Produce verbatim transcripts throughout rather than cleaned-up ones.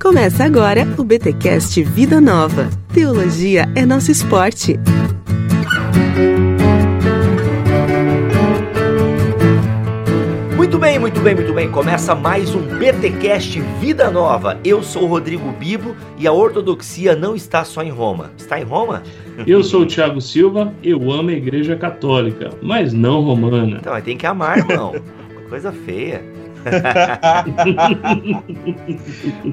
Começa agora o BTCast Vida Nova. Teologia é nosso esporte. Muito bem, muito bem, muito bem. Começa mais um BTCast Vida Nova. Eu sou o Rodrigo Bibo e a ortodoxia não está só em Roma. Está em Roma? Eu sou o Thiago Silva, eu amo a Igreja Católica, mas não romana. Então, tem que amar, irmão. Coisa feia.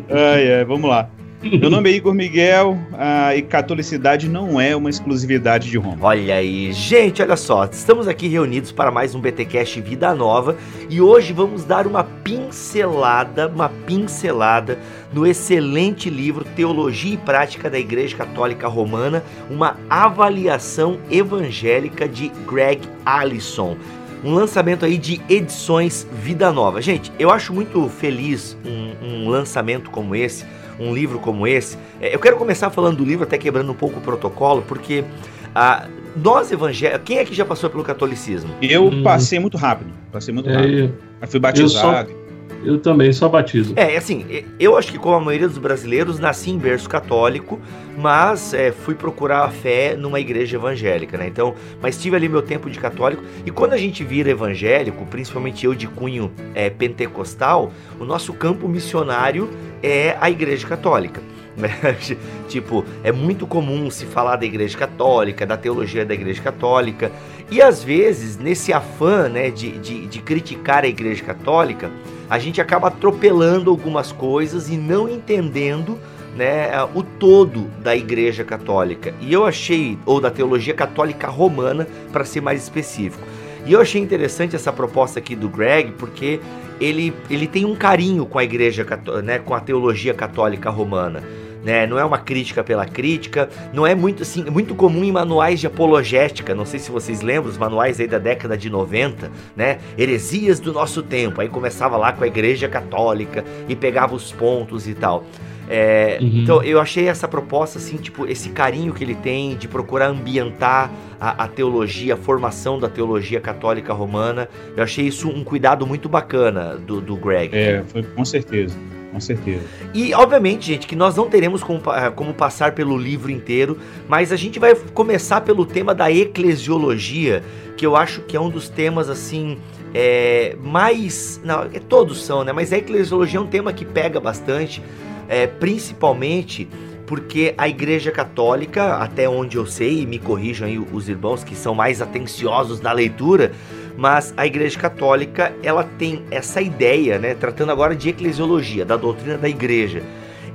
ai, ai, vamos lá. Meu nome é Igor Miguel ah, e catolicidade não é uma exclusividade de Roma. Olha aí, gente, olha só, estamos aqui reunidos para mais um BTCast Vida Nova e hoje vamos dar uma pincelada, uma pincelada no excelente livro Teologia e Prática da Igreja Católica Romana, uma avaliação evangélica de Greg Allison. Um lançamento aí de edições Vida Nova. Gente, eu acho muito feliz um, um lançamento como esse, um livro como esse. Eu quero começar falando do livro, até quebrando um pouco o protocolo, porque ah, nós evangélicos... Quem é que já passou pelo catolicismo? Eu hum. passei muito rápido, passei muito é, rápido. Eu fui batizado. Eu, só, eu também só batizo. É, assim, eu acho que como a maioria dos brasileiros, nasci em berço católico, mas é, fui procurar a fé numa igreja evangélica, né? Então, mas tive ali meu tempo de católico. E quando a gente vira evangélico, principalmente eu de cunho é, pentecostal, o nosso campo missionário é a Igreja Católica. Tipo, é muito comum se falar da Igreja Católica, da teologia da Igreja Católica. E às vezes, nesse afã, né, de, de, de criticar a Igreja Católica, a gente acaba atropelando algumas coisas e não entendendo, né, o todo da Igreja Católica. E eu achei, ou da teologia católica romana, para ser mais específico. E eu achei interessante essa proposta aqui do Greg, porque ele, ele tem um carinho com a Igreja, né, com a teologia católica romana. Né? Não é uma crítica pela crítica, não é muito, assim, muito comum em manuais de apologética, não sei se vocês lembram, os manuais aí da década de noventa, né? Heresias do nosso tempo, aí começava lá com a Igreja Católica e pegava os pontos e tal. É, uhum. Então eu achei essa proposta assim, tipo, esse carinho que ele tem de procurar ambientar a, a teologia, a formação da teologia católica romana. Eu achei isso um cuidado muito bacana do, do Greg. É, foi, com certeza. Com certeza. E, obviamente, gente, que nós não teremos como, como passar pelo livro inteiro, mas a gente vai começar pelo tema da eclesiologia, que eu acho que é um dos temas, assim, é, mais... Não, todos são, né? Mas a eclesiologia é um tema que pega bastante, é, principalmente porque a Igreja Católica, até onde eu sei, e me corrijam aí os irmãos que são mais atenciosos na leitura, mas a Igreja Católica, ela tem essa ideia, né, tratando agora de eclesiologia, da doutrina da Igreja,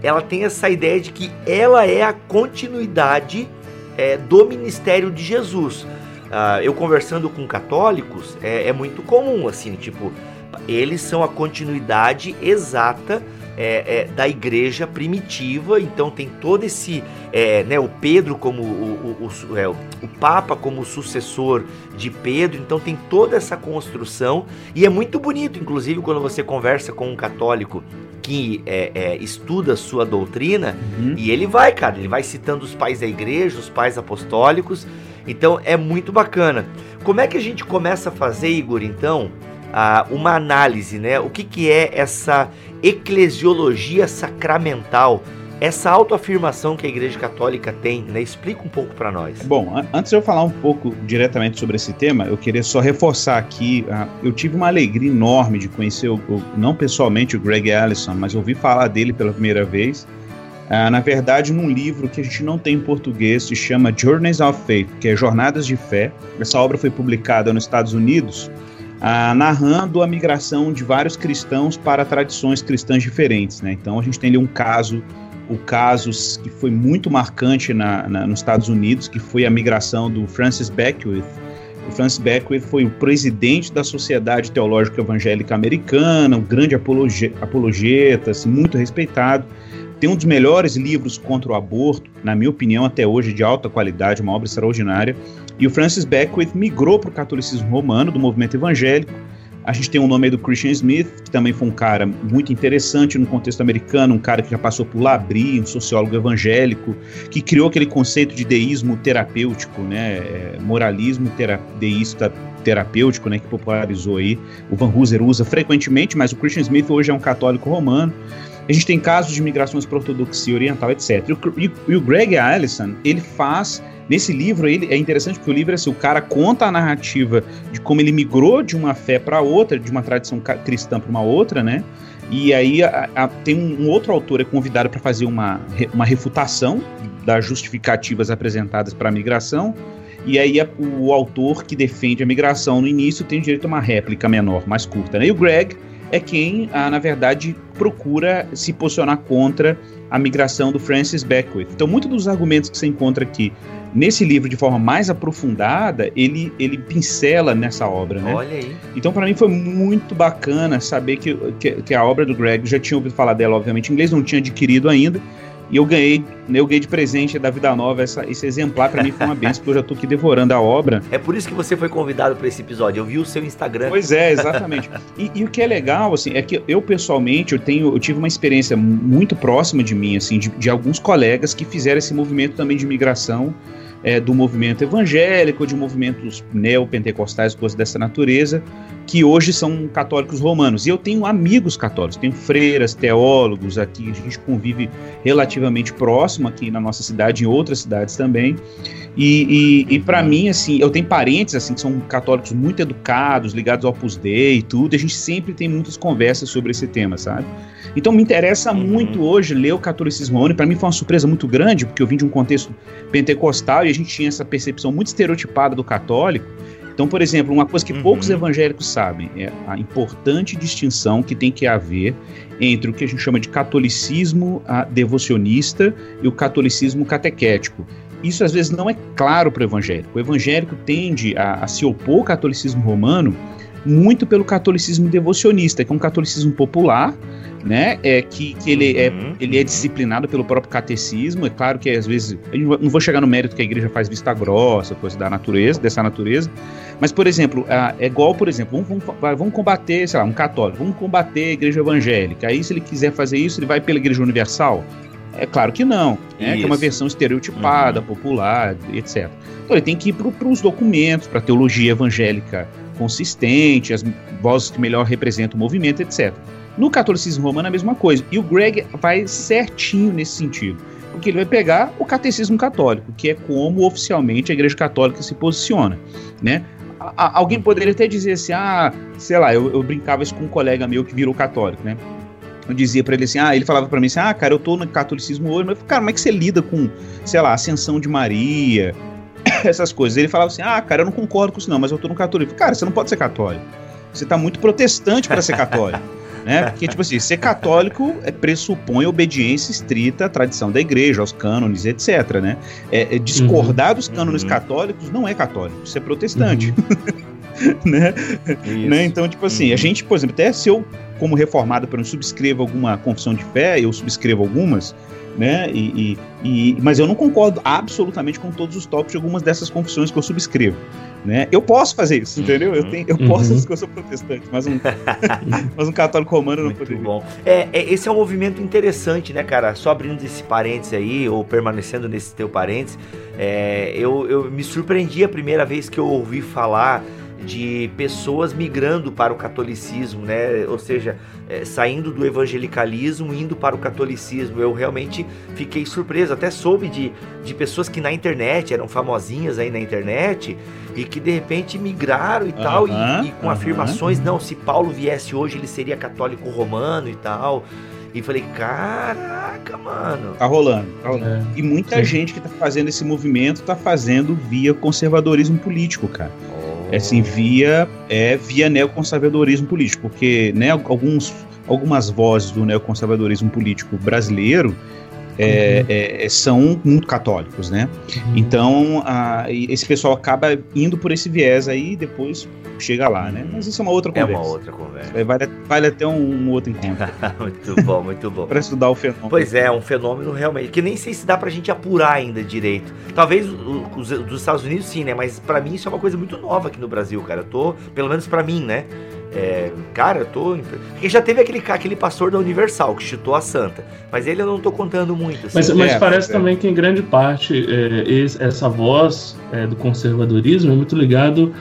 ela tem essa ideia de que ela é a continuidade é, do ministério de Jesus. Ah, eu conversando com católicos, é, é muito comum, assim, tipo, eles são a continuidade exata É, é, da igreja primitiva, então tem todo esse, é, né, o Pedro como o, o, o, é, o Papa como sucessor de Pedro, então tem toda essa construção e é muito bonito, inclusive quando você conversa com um católico que é, é, estuda a sua doutrina, uhum. e ele vai, cara, ele vai citando os pais da igreja, os pais apostólicos, então é muito bacana. Como é que a gente começa a fazer, Igor, então, Ah, uma análise, né? O que, que é essa eclesiologia sacramental, essa autoafirmação que a Igreja Católica tem, né? Explica um pouco para nós. Bom, an- antes de eu falar um pouco diretamente sobre esse tema, eu queria só reforçar aqui, ah, eu tive uma alegria enorme de conhecer, o, o, não pessoalmente o Greg Allison, mas ouvi falar dele pela primeira vez, ah, na verdade num livro que a gente não tem em português, se chama Journeys of Faith, que é Jornadas de Fé. Essa obra foi publicada nos Estados Unidos, Ah, narrando a migração de vários cristãos para tradições cristãs diferentes, né? Então a gente tem ali um caso, o caso que foi muito marcante na, na, nos Estados Unidos, que foi a migração do Francis Beckwith. O Francis Beckwith foi o presidente da Sociedade Teológica Evangélica Americana, um grande apologe, apologeta, assim, muito respeitado. Tem um dos melhores livros contra o aborto, na minha opinião até hoje, de alta qualidade, uma obra extraordinária. E o Francis Beckwith migrou para o catolicismo romano, do movimento evangélico. A gente tem o nome aí do Christian Smith, que também foi um cara muito interessante no contexto americano, um cara que já passou por Labrie, um sociólogo evangélico, que criou aquele conceito de deísmo terapêutico, né? Moralismo tera- deísta terapêutico, né? Que popularizou aí. O Van Hooser usa frequentemente, mas o Christian Smith hoje é um católico romano. A gente tem casos de migrações para a ortodoxia oriental, etcétera. E o, e o Greg Allison, ele faz... Nesse livro, ele, é interessante porque o livro é assim, o cara conta a narrativa de como ele migrou de uma fé para outra, de uma tradição cristã para uma outra, né? E aí a, a, tem um outro autor é convidado para fazer uma, uma refutação das justificativas apresentadas para a migração, e aí a, o autor que defende a migração no início tem direito a uma réplica menor, mais curta, né? E o Greg é quem, a, na verdade, procura se posicionar contra a migração do Francis Beckwith. Então, muitos dos argumentos que você encontra aqui nesse livro, de forma mais aprofundada, ele, ele pincela nessa obra, né? Olha aí. Então, para mim, foi muito bacana saber que, que, que a obra do Greg, eu já tinha ouvido falar dela, obviamente, em inglês, não tinha adquirido ainda, e eu ganhei, eu ganhei de presente da Vida Nova essa, esse exemplar. Para mim foi uma bênção, porque eu já estou aqui devorando a obra. É por isso que você foi convidado para esse episódio, eu vi o seu Instagram. Pois é, exatamente. E, e o que é legal, assim, é que eu pessoalmente, eu, tenho, eu tive uma experiência muito próxima de mim, assim, de, de alguns colegas que fizeram esse movimento também de migração, é, do movimento evangélico, de movimentos neopentecostais, coisas dessa natureza, que hoje são católicos romanos. E eu tenho amigos católicos, tenho freiras, teólogos aqui, a gente convive relativamente próximo aqui na nossa cidade, em outras cidades também. E, e, e para mim, assim, eu tenho parentes assim, que são católicos muito educados, ligados ao Opus Dei e tudo, e a gente sempre tem muitas conversas sobre esse tema, sabe? Então me interessa uhum. muito hoje ler o catolicismo romano. Para mim foi uma surpresa muito grande, porque eu vim de um contexto pentecostal e a gente tinha essa percepção muito estereotipada do católico. Então, por exemplo, uma coisa que uhum. poucos evangélicos sabem é a importante distinção que tem que haver entre o que a gente chama de catolicismo devocionista e o catolicismo catequético. Isso às vezes não é claro para o evangélico. O evangélico tende a, a se opor ao catolicismo romano muito pelo catolicismo devocionista, que é um catolicismo popular, né? É, que, que ele, é, ele é disciplinado pelo próprio catecismo. É claro que às vezes, eu não vou chegar no mérito que a igreja faz vista grossa, coisa da natureza, dessa natureza, mas, por exemplo, é igual, por exemplo, vamos, vamos, vamos combater, sei lá, um católico, vamos combater a igreja evangélica. Aí, se ele quiser fazer isso, ele vai pela igreja universal? É claro que não, né? Que é uma versão estereotipada, uhum. popular, etcétera. Então ele tem que ir para os documentos, para a teologia evangélica consistente, as vozes que melhor representam o movimento, etcétera. No catolicismo romano é a mesma coisa, e o Greg vai certinho nesse sentido, porque ele vai pegar o catecismo católico, que é como oficialmente a igreja católica se posiciona, né? Alguém poderia até dizer assim, ah, sei lá, eu, eu brincava isso com um colega meu que virou católico, né? Eu dizia pra ele assim, ah, ele falava pra mim assim, ah, cara, eu tô no catolicismo hoje, mas eu falei, cara, como é que você lida com, sei lá, ascensão de Maria, essas coisas? Ele falava assim, ah, cara, eu não concordo com isso não, mas eu tô no catolicismo. Cara, você não pode ser católico, você tá muito protestante pra ser católico, né? Porque, tipo assim, ser católico pressupõe obediência estrita à tradição da igreja, aos cânones, etcétera, né? É, é discordar uhum. dos cânones uhum. católicos não é católico, você é protestante. Uhum. Né? Né? Então, tipo assim, uhum. a gente, por exemplo, até se eu, como reformado, por exemplo, subscrevo alguma confissão de fé, eu subscrevo algumas, né? E, e, e, mas eu não concordo absolutamente com todos os tópicos de algumas dessas confissões que eu subscrevo, né? Eu posso fazer isso, entendeu? Eu, tenho, eu uhum. posso dizer que eu sou protestante, mas um, mas um católico romano não poderia. Muito bom. É, é, esse é um movimento interessante, né, cara? Só abrindo esse parênteses aí, ou permanecendo nesse teu parênteses, é, eu, eu me surpreendi a primeira vez que eu ouvi falar de pessoas migrando para o catolicismo, né? Ou seja, é, saindo do evangelicalismo, indo para o catolicismo. Eu realmente fiquei surpreso, até soube de, de pessoas que na internet, eram famosinhas aí na internet, e que de repente migraram e uhum, tal, e, e com uhum. afirmações, não, se Paulo viesse hoje ele seria católico romano e tal. E falei, caraca, mano. Tá rolando, tá rolando. É. E muita Sim. gente que tá fazendo esse movimento tá fazendo via conservadorismo político, cara. Assim, via, é, via neoconservadorismo político, porque, né, alguns, algumas vozes do neoconservadorismo político brasileiro é, uhum. é, são muito católicos, né? Uhum. Então, a, esse pessoal acaba indo por esse viés aí e depois chega lá, né? Mas isso é uma outra conversa. É uma outra conversa. Vale, vale até um, um outro encontro. Muito bom, muito bom. Para estudar o fenômeno. Pois é, é um fenômeno realmente, que nem sei se dá pra gente apurar ainda direito. Talvez os dos Estados Unidos sim, né? Mas pra mim isso é uma coisa muito nova aqui no Brasil, cara. Eu tô, pelo menos pra mim, né? É, cara, eu tô... Porque já teve aquele, aquele pastor da Universal que chutou a santa, mas ele eu não tô contando muito assim. Mas, mas é, parece é. também que em grande parte é, essa voz é, do conservadorismo é muito ligado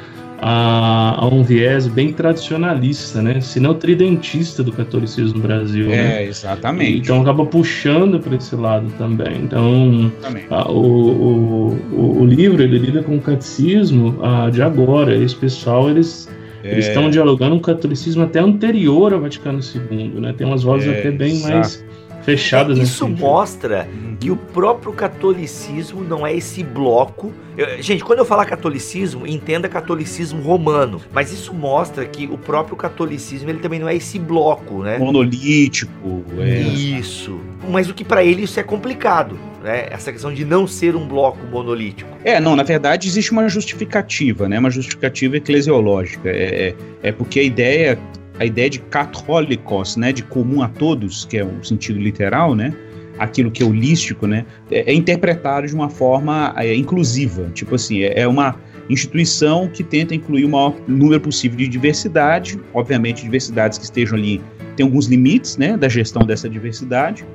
a, a um viés bem tradicionalista, né? Se não tridentista do catolicismo no Brasil. É, né? Exatamente. Então acaba puxando para esse lado também. Então a, o, o, o livro ele lida com o catecismo a, de agora. Esse pessoal eles é. eles estão dialogando um catolicismo até anterior ao Vaticano segundo, né? Tem umas vozes é, até bem exato. mais fechadas. Isso mostra que o próprio catolicismo não é esse bloco. Eu, gente, quando eu falar catolicismo, entenda catolicismo romano, mas isso mostra que o próprio catolicismo ele também não é esse bloco, né? Monolítico. É. Isso. Mas o que para ele isso é complicado, né? Essa questão de não ser um bloco monolítico. É, não, na verdade existe uma justificativa, né? Uma justificativa eclesiológica. É, é, é porque a ideia... A ideia de católicos, né, de comum a todos, que é o sentido literal, né, aquilo que é holístico, né, é interpretado de uma forma é, inclusiva. Tipo assim, é uma instituição que tenta incluir o maior número possível de diversidade, obviamente diversidades que estejam ali, tem alguns limites, né, da gestão dessa diversidade,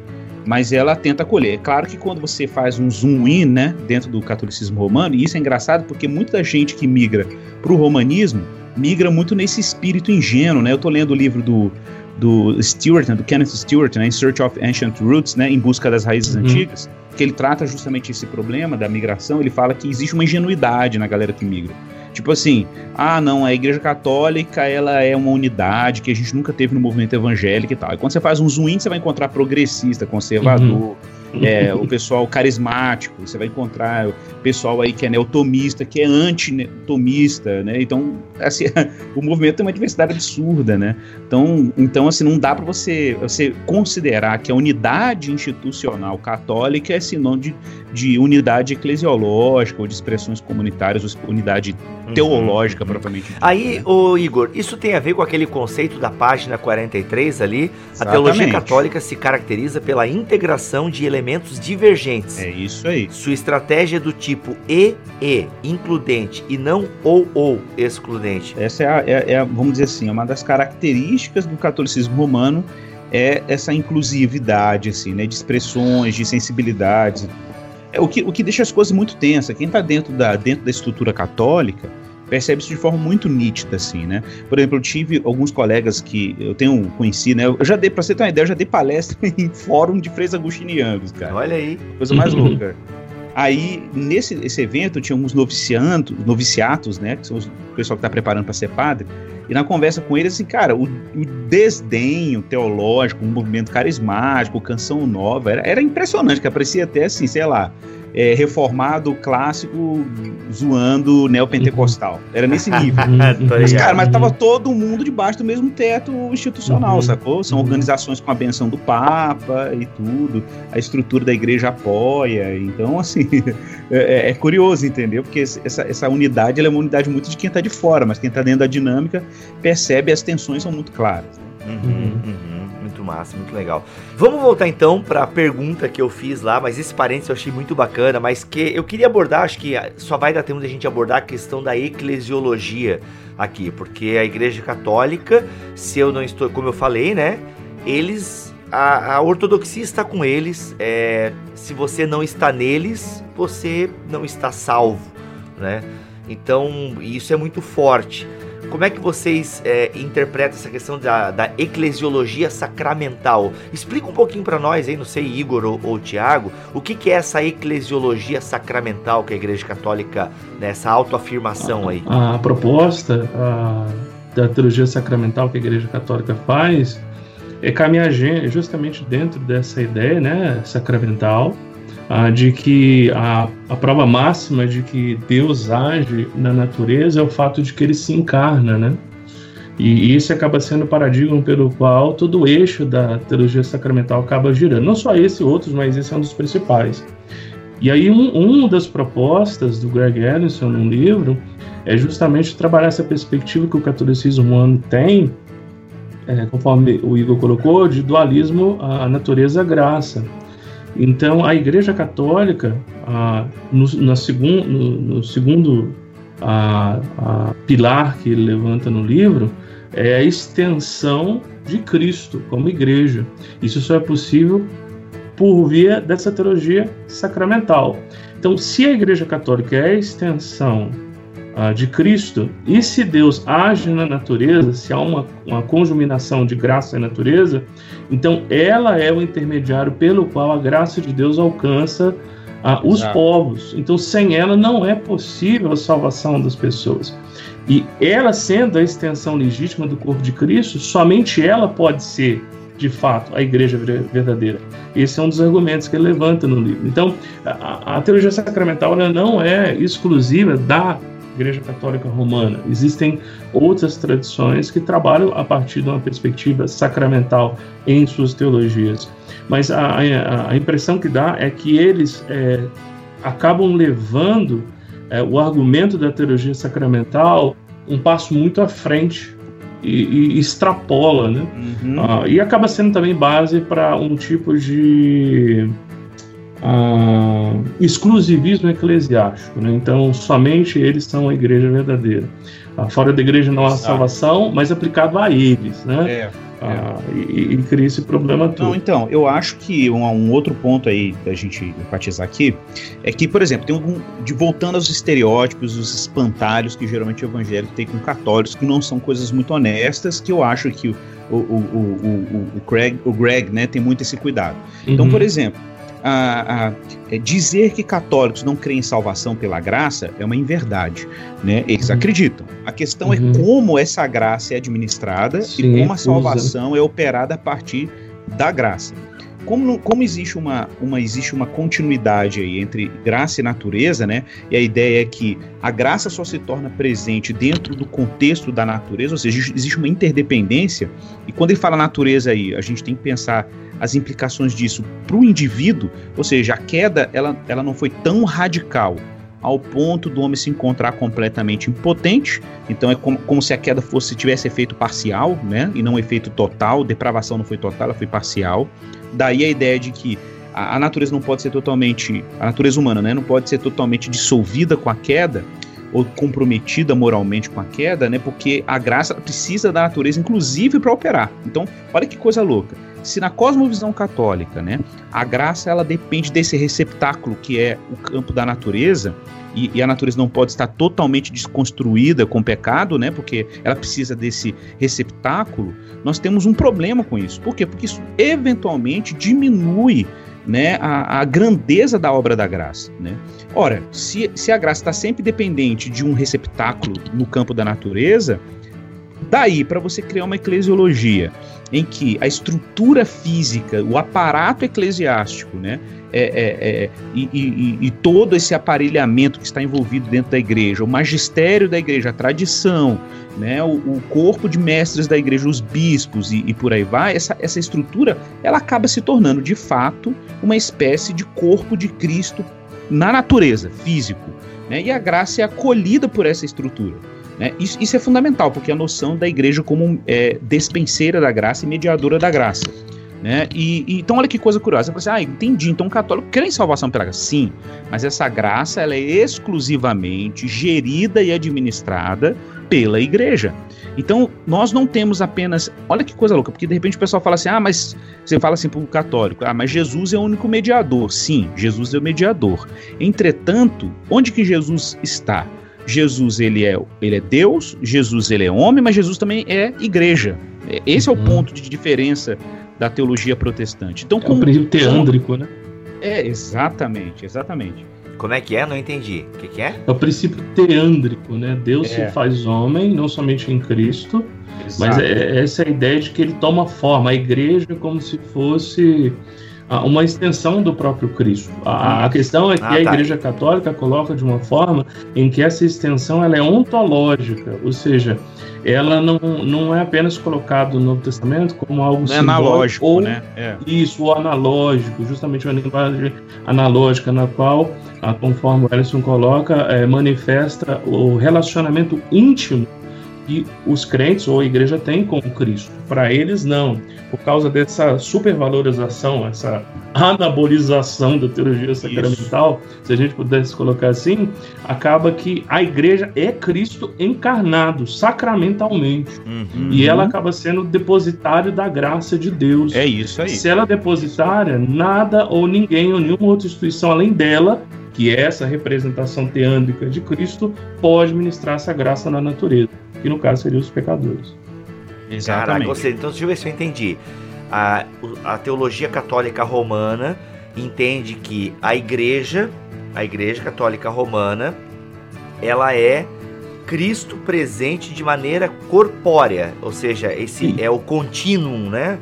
mas ela tenta acolher. É claro que quando você faz um zoom in, né, dentro do catolicismo romano, e isso é engraçado porque muita gente que migra para o romanismo migra muito nesse espírito ingênuo, né? Eu tô lendo o livro do, do Stewart, né? Do Kenneth Stewart, né? In Search of Ancient Roots, né? Em busca das raízes uhum. antigas, que ele trata justamente esse problema da migração. Ele fala que existe uma ingenuidade na galera que migra. Tipo assim, ah não, a Igreja Católica ela é uma unidade que a gente nunca teve no movimento evangélico e tal. E quando você faz um zoom in, você vai encontrar progressista, conservador, uhum. é, o pessoal carismático, você vai encontrar o pessoal aí que é neotomista, que é antineotomista, né? Então, assim, o movimento tem uma diversidade absurda, né? Então, então assim, não dá para você, você considerar que a unidade institucional católica é sinônimo de, de unidade eclesiológica ou de expressões comunitárias, ou unidade teológica, propriamente dita. Aí, ô Igor, isso tem a ver com aquele conceito da página quarenta e três ali. Exatamente. A teologia católica se caracteriza pela integração de elementos divergentes. É isso aí. Sua estratégia é do tipo E, E, includente, e não ou, ou, excludente. Essa é, a, é, é a, vamos dizer assim, uma das características do catolicismo romano, é essa inclusividade, assim, né, de expressões, de sensibilidades. O que, o que deixa as coisas muito tensas. Quem está dentro da, dentro da estrutura católica percebe isso de forma muito nítida, assim, né? Por exemplo, eu tive alguns colegas que eu tenho conhecido, né? Eu já dei, pra você ter uma ideia, eu já dei palestra em fórum de freis agostinianos, cara. Olha aí. Coisa mais louca. Aí, nesse esse evento, tinha uns noviciantos, noviciatos, né? Que são os, o pessoal que está preparando para ser padre. E na conversa com eles, assim, cara, o, o desdenho teológico, o movimento carismático, Canção Nova, era, era impressionante, que aparecia até assim, sei lá, é, reformado clássico zoando neopentecostal. Era nesse nível. Mas, cara, mas tava todo mundo debaixo do mesmo teto institucional, uhum. sacou? São organizações com a benção do Papa e tudo. A estrutura da igreja apoia. Então, assim, é, é curioso, entendeu? Porque essa, essa unidade ela é uma unidade muito de quem tá de fora, mas quem tá dentro da dinâmica percebe as tensões são muito claras. Né? Uhum, uhum. Massa, muito legal. Vamos voltar então para a pergunta que eu fiz lá, mas esse parênteses eu achei muito bacana, mas que eu queria abordar, acho que só vai dar tempo de a gente abordar a questão da eclesiologia aqui, porque a Igreja Católica, se eu não estou, como eu falei, né, eles... A, a ortodoxia está com eles, é, se você não está neles, você não está salvo, né? Então, isso é muito forte. Como é que vocês é, interpretam essa questão da, da eclesiologia sacramental? Explica um pouquinho para nós, aí, não sei, Igor ou, ou Thiago, o que, que é essa eclesiologia sacramental que a Igreja Católica, né, essa autoafirmação aí? A, a proposta a, da teologia sacramental que a Igreja Católica faz é caminhar justamente dentro dessa ideia, né, sacramental, a, de que a A prova máxima de que Deus age na natureza é o fato de que ele se encarna, né? E, e isso acaba sendo o paradigma pelo qual todo o eixo da teologia sacramental acaba girando. Não só esse e outros, mas esse é um dos principais. E aí, um, uma das propostas do Greg Allison no livro é justamente trabalhar essa perspectiva que o catolicismo humano tem, é, conforme o Igor colocou, de dualismo à natureza à graça. Então, a Igreja Católica, ah, no, na segun, no, no segundo ah, ah, pilar que ele levanta no livro, é a extensão de Cristo como igreja. Isso só é possível por via dessa teologia sacramental. Então, se a Igreja Católica é a extensão de Cristo. E se Deus age na natureza, se há uma, uma conjuminação de graça e natureza, então ela é o intermediário pelo qual a graça de Deus alcança ah, os Exato. povos. Então, sem ela não é possível a salvação das pessoas. E ela, sendo a extensão legítima do corpo de Cristo, somente ela pode ser, de fato, a igreja verdadeira. Esse é um dos argumentos que ele levanta no livro. Então, a, a teologia sacramental ela não é exclusiva da Igreja Católica Romana. Existem outras tradições que trabalham a partir de uma perspectiva sacramental em suas teologias. Mas a, a, a impressão que dá é que eles é, acabam levando é, o argumento da teologia sacramental um passo muito à frente e, e extrapola, né? Uhum. Ah, e acaba sendo também base para um tipo de... Uh, exclusivismo eclesiástico, né? Então somente eles são a igreja verdadeira, uh, fora da igreja não há Exato. salvação, mas aplicado a eles, né? é, uh, é. E, e cria esse problema todo. Não, então, eu acho que um, um outro ponto aí da gente enfatizar aqui é que, por exemplo, tem um, de, voltando aos estereótipos, os espantalhos que geralmente o evangelho tem com católicos, que não são coisas muito honestas, que eu acho que o, o, o, o, o, Greg, o Greg, né, tem muito esse cuidado. Então, uhum. por exemplo, A, a, é dizer que católicos não creem em salvação pela graça é uma inverdade, né? Eles uhum. acreditam. A questão uhum. é como essa graça é administrada Sim, e como a salvação usa. é operada a partir da graça. Como, como existe, uma, uma, existe uma continuidade aí entre graça e natureza, né? E a ideia é que a graça só se torna presente dentro do contexto da natureza, ou seja, existe uma interdependência. E quando ele fala natureza aí, a gente tem que pensar as implicações disso para o indivíduo, ou seja, a queda ela, ela não foi tão radical ao ponto do homem se encontrar completamente impotente. Então é como, como se a queda fosse, tivesse efeito parcial, né? E não efeito total. Depravação não foi total, ela foi parcial. Daí a ideia de que a, a natureza não pode ser totalmente, a natureza humana, né, não pode ser totalmente dissolvida com a queda ou comprometida moralmente com a queda, né, porque a graça precisa da natureza, inclusive, para operar. Então, olha que coisa louca. Se na cosmovisão católica, né, a graça ela depende desse receptáculo que é o campo da natureza, e, e a natureza não pode estar totalmente desconstruída com o pecado, né, porque ela precisa desse receptáculo, nós temos um problema com isso. Por quê? Porque isso eventualmente diminui, né, a, a grandeza da obra da graça, né? Ora, se, se a graça está sempre dependente de um receptáculo no campo da natureza, daí para você criar uma eclesiologia em que a estrutura física, o aparato eclesiástico, né, é, é, é, e, e, e todo esse aparelhamento que está envolvido dentro da igreja, o magistério da igreja, a tradição, né, o, o corpo de mestres da igreja, os bispos e, e por aí vai, essa, essa estrutura ela acaba se tornando de fato uma espécie de corpo de Cristo na natureza, físico, né, e a graça é acolhida por essa estrutura. Né? Isso, isso é fundamental, porque a noção da igreja como é, despenseira da graça e mediadora da graça, né? e, e, então olha que coisa curiosa. Você fala assim, ah, entendi, então o católico crê em salvação pela graça. Sim, mas essa graça ela é exclusivamente gerida e administrada pela igreja. Então nós não temos apenas, olha que coisa louca, porque de repente o pessoal fala assim, ah, mas você fala assim para o católico, ah, mas Jesus é o único mediador. Sim, Jesus é o mediador. Entretanto, onde que Jesus está? Jesus ele é, ele é Deus, Jesus ele é homem, mas Jesus também é igreja. Esse uhum. é o ponto de diferença da teologia protestante. Então, é como... o princípio teândrico, né? É, exatamente, exatamente. Como é que é? Não entendi. O que, que é? É o princípio teândrico, né? Deus é. se faz homem, não somente em Cristo, Exato. mas é, essa é a ideia de que ele toma forma, a igreja como se fosse... uma extensão do próprio Cristo. A, a questão é que ah, tá. a Igreja Católica coloca de uma forma em que essa extensão ela é ontológica, ou seja, ela não, não é apenas colocada no Novo Testamento como algo não simbólico, analógico, ou né? é. isso, ou analógico, justamente uma linguagem analógica na qual, conforme o Allison coloca, é, manifesta o relacionamento íntimo que os crentes ou a igreja tem com o Cristo. Para eles, não. Por causa dessa supervalorização, essa anabolização da teologia sacramental, Isso. se a gente pudesse colocar assim, acaba que a igreja é Cristo encarnado, sacramentalmente. Uhum. E ela acaba sendo depositária da graça de Deus. É isso aí. Se ela é depositária, nada ou ninguém ou nenhuma outra instituição além dela que essa representação teândrica de Cristo pode ministrar essa graça na natureza, que no caso seriam os pecadores. Exatamente. Caraca, ou seja, então deixa eu ver se eu entendi. A, a teologia católica romana entende que a igreja, a igreja católica romana, ela é Cristo presente de maneira corpórea, ou seja, esse Sim. é o contínuo, né?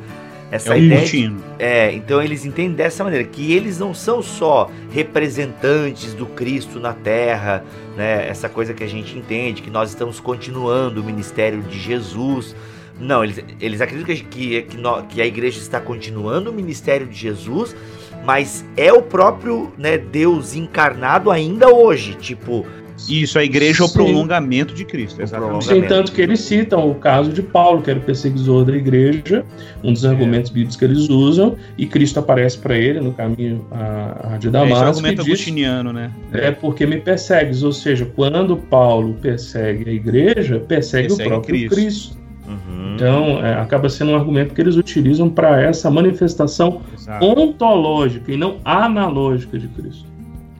Essa é um contínuo. É, então eles entendem dessa maneira, que eles não são só representantes do Cristo na Terra, né? Essa coisa que a gente entende, que nós estamos continuando o ministério de Jesus. Não, eles, eles acreditam que, que, que a igreja está continuando o ministério de Jesus, mas é o próprio, né, Deus encarnado ainda hoje, tipo... Isso, a igreja é o prolongamento de Cristo. Exatamente. Sim, tanto que eles citam o caso de Paulo, que era o perseguidor da igreja, um dos argumentos é. bíblicos que eles usam, e Cristo aparece para ele no caminho a, a de Damasco. Esse é um argumento agostiniano, né? É porque me persegues, ou seja, quando Paulo persegue a igreja, persegue, persegue o próprio Cristo. Cristo. Uhum. Então, é, acaba sendo um argumento que eles utilizam para essa manifestação Exato. ontológica e não analógica de Cristo.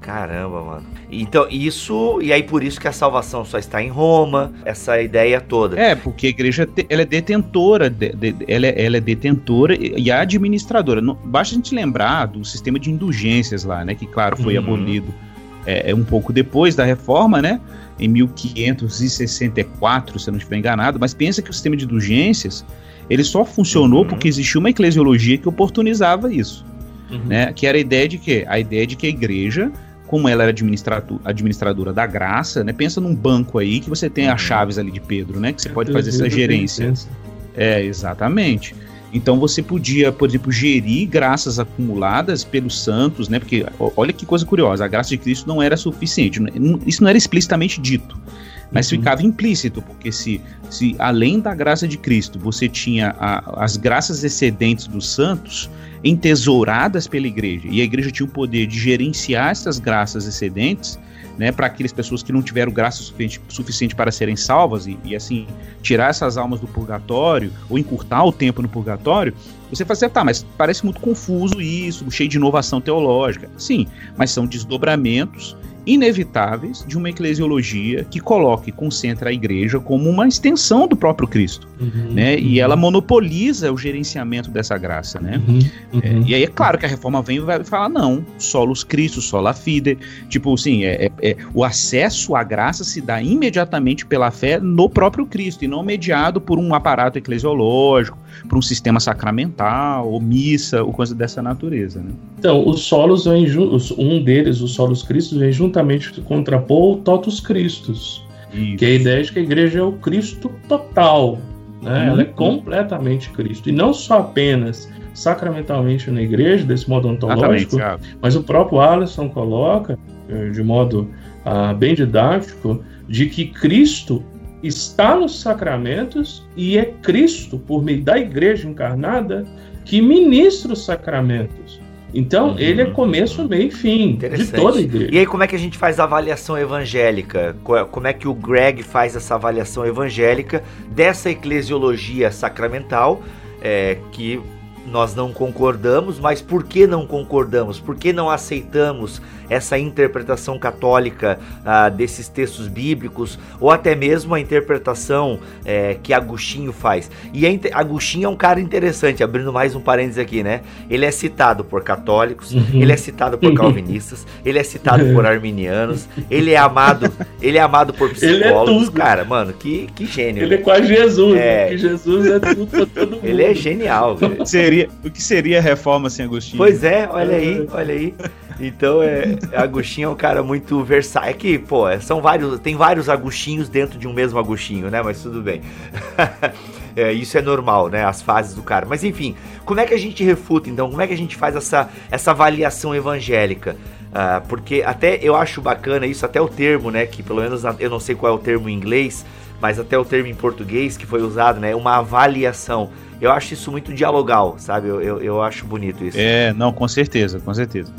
Caramba, mano. Então, isso... E aí, por isso que a salvação só está em Roma, essa ideia toda. É, porque a igreja ela é detentora, de, de, ela, é, ela é detentora e administradora. Não, basta a gente lembrar do sistema de indulgências lá, né? Que, claro, foi uhum. abolido é, um pouco depois da reforma, né? Em mil quinhentos e sessenta e quatro, se eu não estiver enganado. Mas pensa que o sistema de indulgências, ele só funcionou uhum. porque existia uma eclesiologia que oportunizava isso, uhum. né? Que era a ideia de quê? A ideia de que a igreja... Como ela era administrado, administradora da graça, né? Pensa num banco aí que você tem as chaves ali de Pedro, né? Que você pode fazer essa gerência. É, exatamente. Então você podia, por exemplo, gerir graças acumuladas pelos santos, né? Porque olha que coisa curiosa, a graça de Cristo não era suficiente. Isso não era explicitamente dito, mas uhum. ficava implícito, porque se, se além da graça de Cristo você tinha a, as graças excedentes dos santos entesouradas pela igreja, e a igreja tinha o poder de gerenciar essas graças excedentes, né, para aquelas pessoas que não tiveram graça suficiente, suficiente para serem salvas, e, e assim, tirar essas almas do purgatório, ou encurtar o tempo no purgatório, você fala assim, tá, mas parece muito confuso isso, cheio de inovação teológica. Sim, mas são desdobramentos inevitáveis de uma eclesiologia que coloca e concentra a igreja como uma extensão do próprio Cristo, uhum, né? Uhum. E ela monopoliza o gerenciamento dessa graça, né? Uhum, uhum. É, e aí é claro que a reforma vem e vai falar, não, solus Christi, sola fide, tipo assim, é, é, é, o acesso à graça se dá imediatamente pela fé no próprio Cristo, e não mediado por um aparato eclesiológico, por um sistema sacramental, ou missa, ou coisa dessa natureza, né? Então, os solos, um deles, os solus Christi, vem junto juntamente contrapor o totus Christus, Isso. que é a ideia de que a igreja é o Cristo total, né? Ela é completamente Cristo, e não só apenas sacramentalmente na igreja, desse modo ontológico, mas o próprio Allison coloca, de modo ah, bem didático, de que Cristo está nos sacramentos e é Cristo, por meio da igreja encarnada, que ministra os sacramentos. Então, uhum. ele é começo, meio e fim de toda a igreja. E aí, como é que a gente faz a avaliação evangélica? Como é que o Greg faz essa avaliação evangélica dessa eclesiologia sacramental, é, que nós não concordamos, mas por que não concordamos? Por que não aceitamos essa interpretação católica ah, desses textos bíblicos, ou até mesmo a interpretação é, que Agostinho faz? E Agostinho é um cara interessante, abrindo mais um parênteses aqui, né? Ele é citado por católicos, uhum. ele é citado por calvinistas, ele é citado por arminianos, ele é amado, ele é amado por psicólogos, é cara, mano, que, que gênio. Ele é quase Jesus, é... que Jesus é tudo pra todo mundo. Ele é genial, velho. O que seria a reforma sem Agostinho? Pois é, olha aí, olha aí. Então, é, Agostinho é um cara muito versátil. É que, pô, são vários, tem vários Agostinhos dentro de um mesmo Agostinho, né? Mas tudo bem. É, isso é normal, né? As fases do cara. Mas, enfim, como é que a gente refuta, então? Como é que a gente faz essa, essa avaliação evangélica? Ah, porque até eu acho bacana isso, até o termo, né? Que pelo menos eu não sei qual é o termo em inglês, mas até o termo em português que foi usado, né? Uma avaliação. Eu acho isso muito dialogal, sabe? Eu, eu, eu acho bonito isso. É, não, com certeza, com certeza.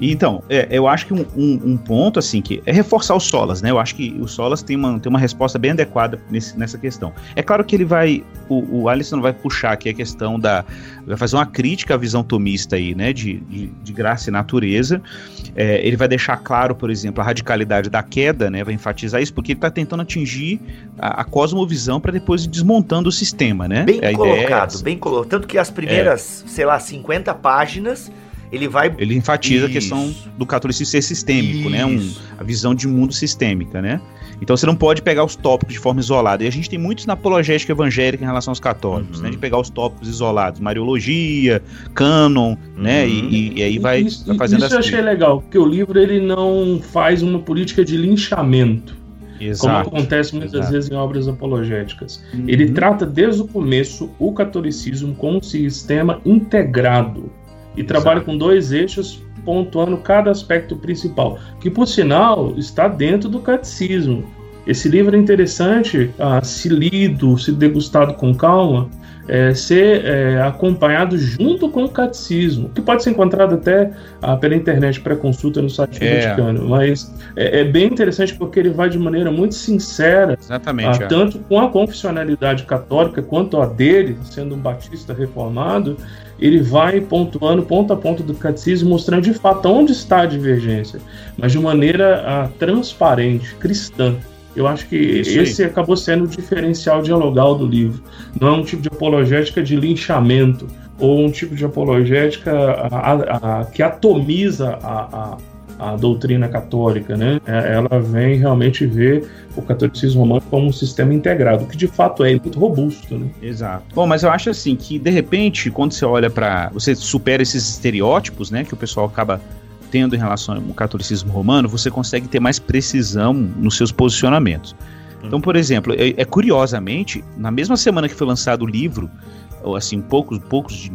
Então, é, eu acho que um, um, um ponto, assim, que é reforçar o Solas, né? Eu acho que o Solas tem uma, tem uma resposta bem adequada nesse, nessa questão. É claro que ele vai, o, o Allison vai puxar aqui a questão da, vai fazer uma crítica à visão tomista aí, né, de, de, de graça e natureza. É, ele vai deixar claro, por exemplo, a radicalidade da queda, né, vai enfatizar isso, porque ele está tentando atingir a, a cosmovisão para depois ir desmontando o sistema, né? Bem a colocado, ideia é bem colocado. Tanto que as primeiras, é, sei lá, cinquenta páginas... Ele vai... Ele enfatiza isso, a questão do catolicismo ser sistêmico, isso, né? Um, a visão de mundo sistêmica, né? Então você não pode pegar os tópicos de forma isolada. E a gente tem muitos na apologética evangélica em relação aos católicos, uhum, né? De pegar os tópicos isolados, Mariologia, cânon, uhum, né? E, e, e aí vai, isso, vai fazendo assim. Isso eu achei legal, porque o livro ele não faz uma política de linchamento, exato, como acontece muitas exato. vezes em obras apologéticas. Uhum. Ele trata desde o começo o catolicismo como um sistema integrado. E exato, trabalha com dois eixos, pontuando cada aspecto principal, que, por sinal, está dentro do catecismo. Esse livro é interessante, ah, se lido, se degustado com calma, é, ser é, acompanhado junto com o catecismo, que pode ser encontrado até ah, pela internet para consulta no site do é. Vaticano. Mas é, é bem interessante porque ele vai de maneira muito sincera, exatamente, ah, é. tanto com a confessionalidade católica quanto a dele, sendo um batista reformado. Ele vai pontuando ponto a ponto do catecismo, mostrando de fato onde está a divergência, mas de maneira ah, transparente, cristã. Eu acho que esse acabou sendo o diferencial dialogal do livro. Não é um tipo de apologética de linchamento, ou um tipo de apologética a, a, a, que atomiza a, a, a doutrina católica, né? Ela vem realmente ver o catolicismo romano como um sistema integrado, que de fato é muito robusto, né? Exato. Bom, mas eu acho assim que, de repente, quando você olha para... Você supera esses estereótipos, né, que o pessoal acaba tendo em relação ao catolicismo romano, você consegue ter mais precisão nos seus posicionamentos. Então, por exemplo, é, é curiosamente, na mesma semana que foi lançado o livro, assim, poucos, poucos,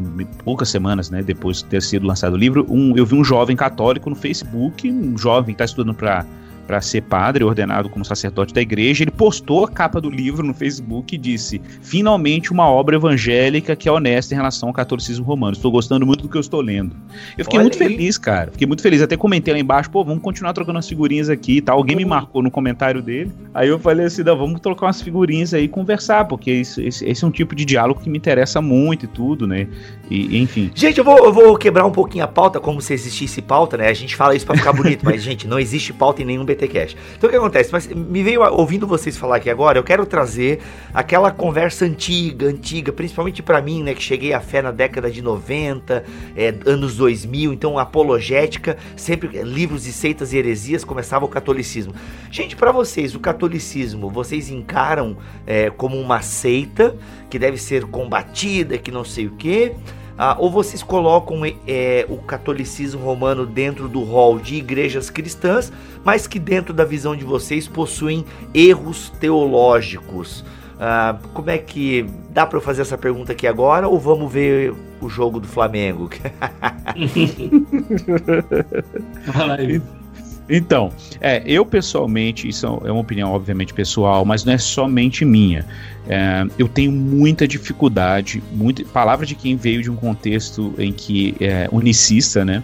poucas semanas, né, depois de ter sido lançado o livro, um, eu vi um jovem católico no Facebook, um jovem que está estudando para para ser padre, ordenado como sacerdote da igreja, ele postou a capa do livro no Facebook e disse: finalmente uma obra evangélica que é honesta em relação ao catolicismo romano, estou gostando muito do que eu estou lendo. Eu fiquei Olha muito aí. feliz, cara, fiquei muito feliz, até comentei lá embaixo, pô, vamos continuar trocando as figurinhas aqui e tal, alguém me marcou no comentário dele, aí eu falei assim, não, vamos trocar umas figurinhas aí e conversar, porque esse, esse, esse é um tipo de diálogo que me interessa muito e tudo, né, e enfim. Gente, eu vou, eu vou quebrar um pouquinho a pauta, como se existisse pauta, né, a gente fala isso pra ficar bonito, mas gente, não existe pauta em nenhum BTCast. Então o que acontece? Mas me veio ouvindo vocês falar aqui agora, eu quero trazer aquela conversa antiga, antiga, principalmente pra mim, né, que cheguei à fé na década de noventa, é, anos dois mil, então apologética, sempre livros de seitas e heresias, começava o catolicismo. Gente, pra vocês, o catolicismo, vocês encaram é, como uma seita que deve ser combatida, que não sei o quê? Ah, ou vocês colocam é, o catolicismo romano dentro do rol de igrejas cristãs, mas que dentro da visão de vocês possuem erros teológicos? Ah, como é que... Dá para eu fazer essa pergunta aqui agora ou vamos ver o jogo do Flamengo? Fala aí. Então, é, eu pessoalmente, isso é uma opinião obviamente pessoal, mas não é somente minha, é, eu tenho muita dificuldade, muita, palavra de quem veio de um contexto em que é unicista, né,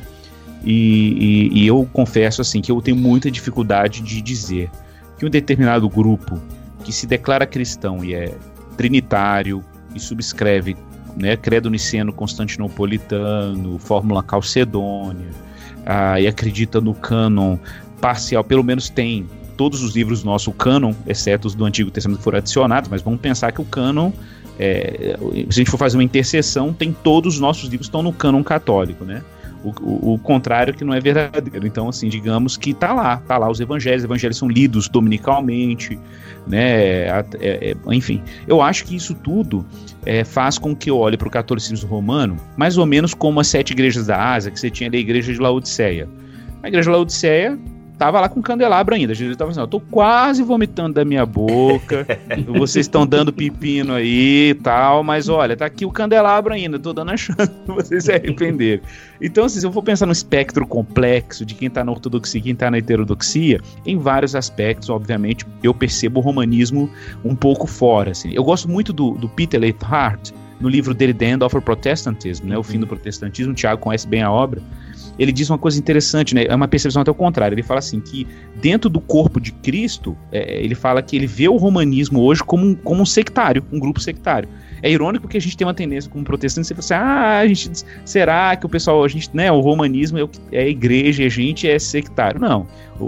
e, e, e eu confesso assim que eu tenho muita dificuldade de dizer que um determinado grupo que se declara cristão e é trinitário e subscreve, né, credo niceno constantinopolitano, fórmula calcedônia, Ah, e acredita no cânon parcial, pelo menos tem todos os livros nossos, o cânon, exceto os do Antigo Testamento que foram adicionados, mas vamos pensar que o cânon, é, se a gente for fazer uma interseção, tem todos os nossos livros que estão no cânon católico, né? O, o, o contrário que não é verdadeiro. Então, assim, digamos que tá lá, tá lá os evangelhos, os evangelhos são lidos dominicalmente, né? É, é, enfim, eu acho que isso tudo é, faz com que eu olhe para o catolicismo romano mais ou menos como as sete igrejas da Ásia, que você tinha ali a igreja de Laodiceia. A igreja de Laodiceia tava lá com candelabro ainda, Jesus tava assim, eu tô quase vomitando da minha boca, vocês estão dando pepino aí e tal, mas olha, tá aqui o candelabro ainda, tô dando a chance de vocês se arrependerem. Então, assim, se eu for pensar no espectro complexo de quem tá na ortodoxia e quem tá na heterodoxia, em vários aspectos, obviamente, eu percebo o romanismo um pouco fora, assim. Eu gosto muito do, do Peter Leithart, no livro dele The End of Protestantism, né, o fim do protestantismo, o Thiago conhece bem a obra, ele diz uma coisa interessante, né? É uma percepção até o contrário. Ele fala assim, que dentro do corpo de Cristo, é, ele fala que ele vê o romanismo hoje como um, como um sectário, um grupo sectário. É irônico que a gente tem uma tendência como protestante, você fala assim, ah, a gente, será que o pessoal, a gente, né, o romanismo é, é a igreja e a gente é sectário. Não,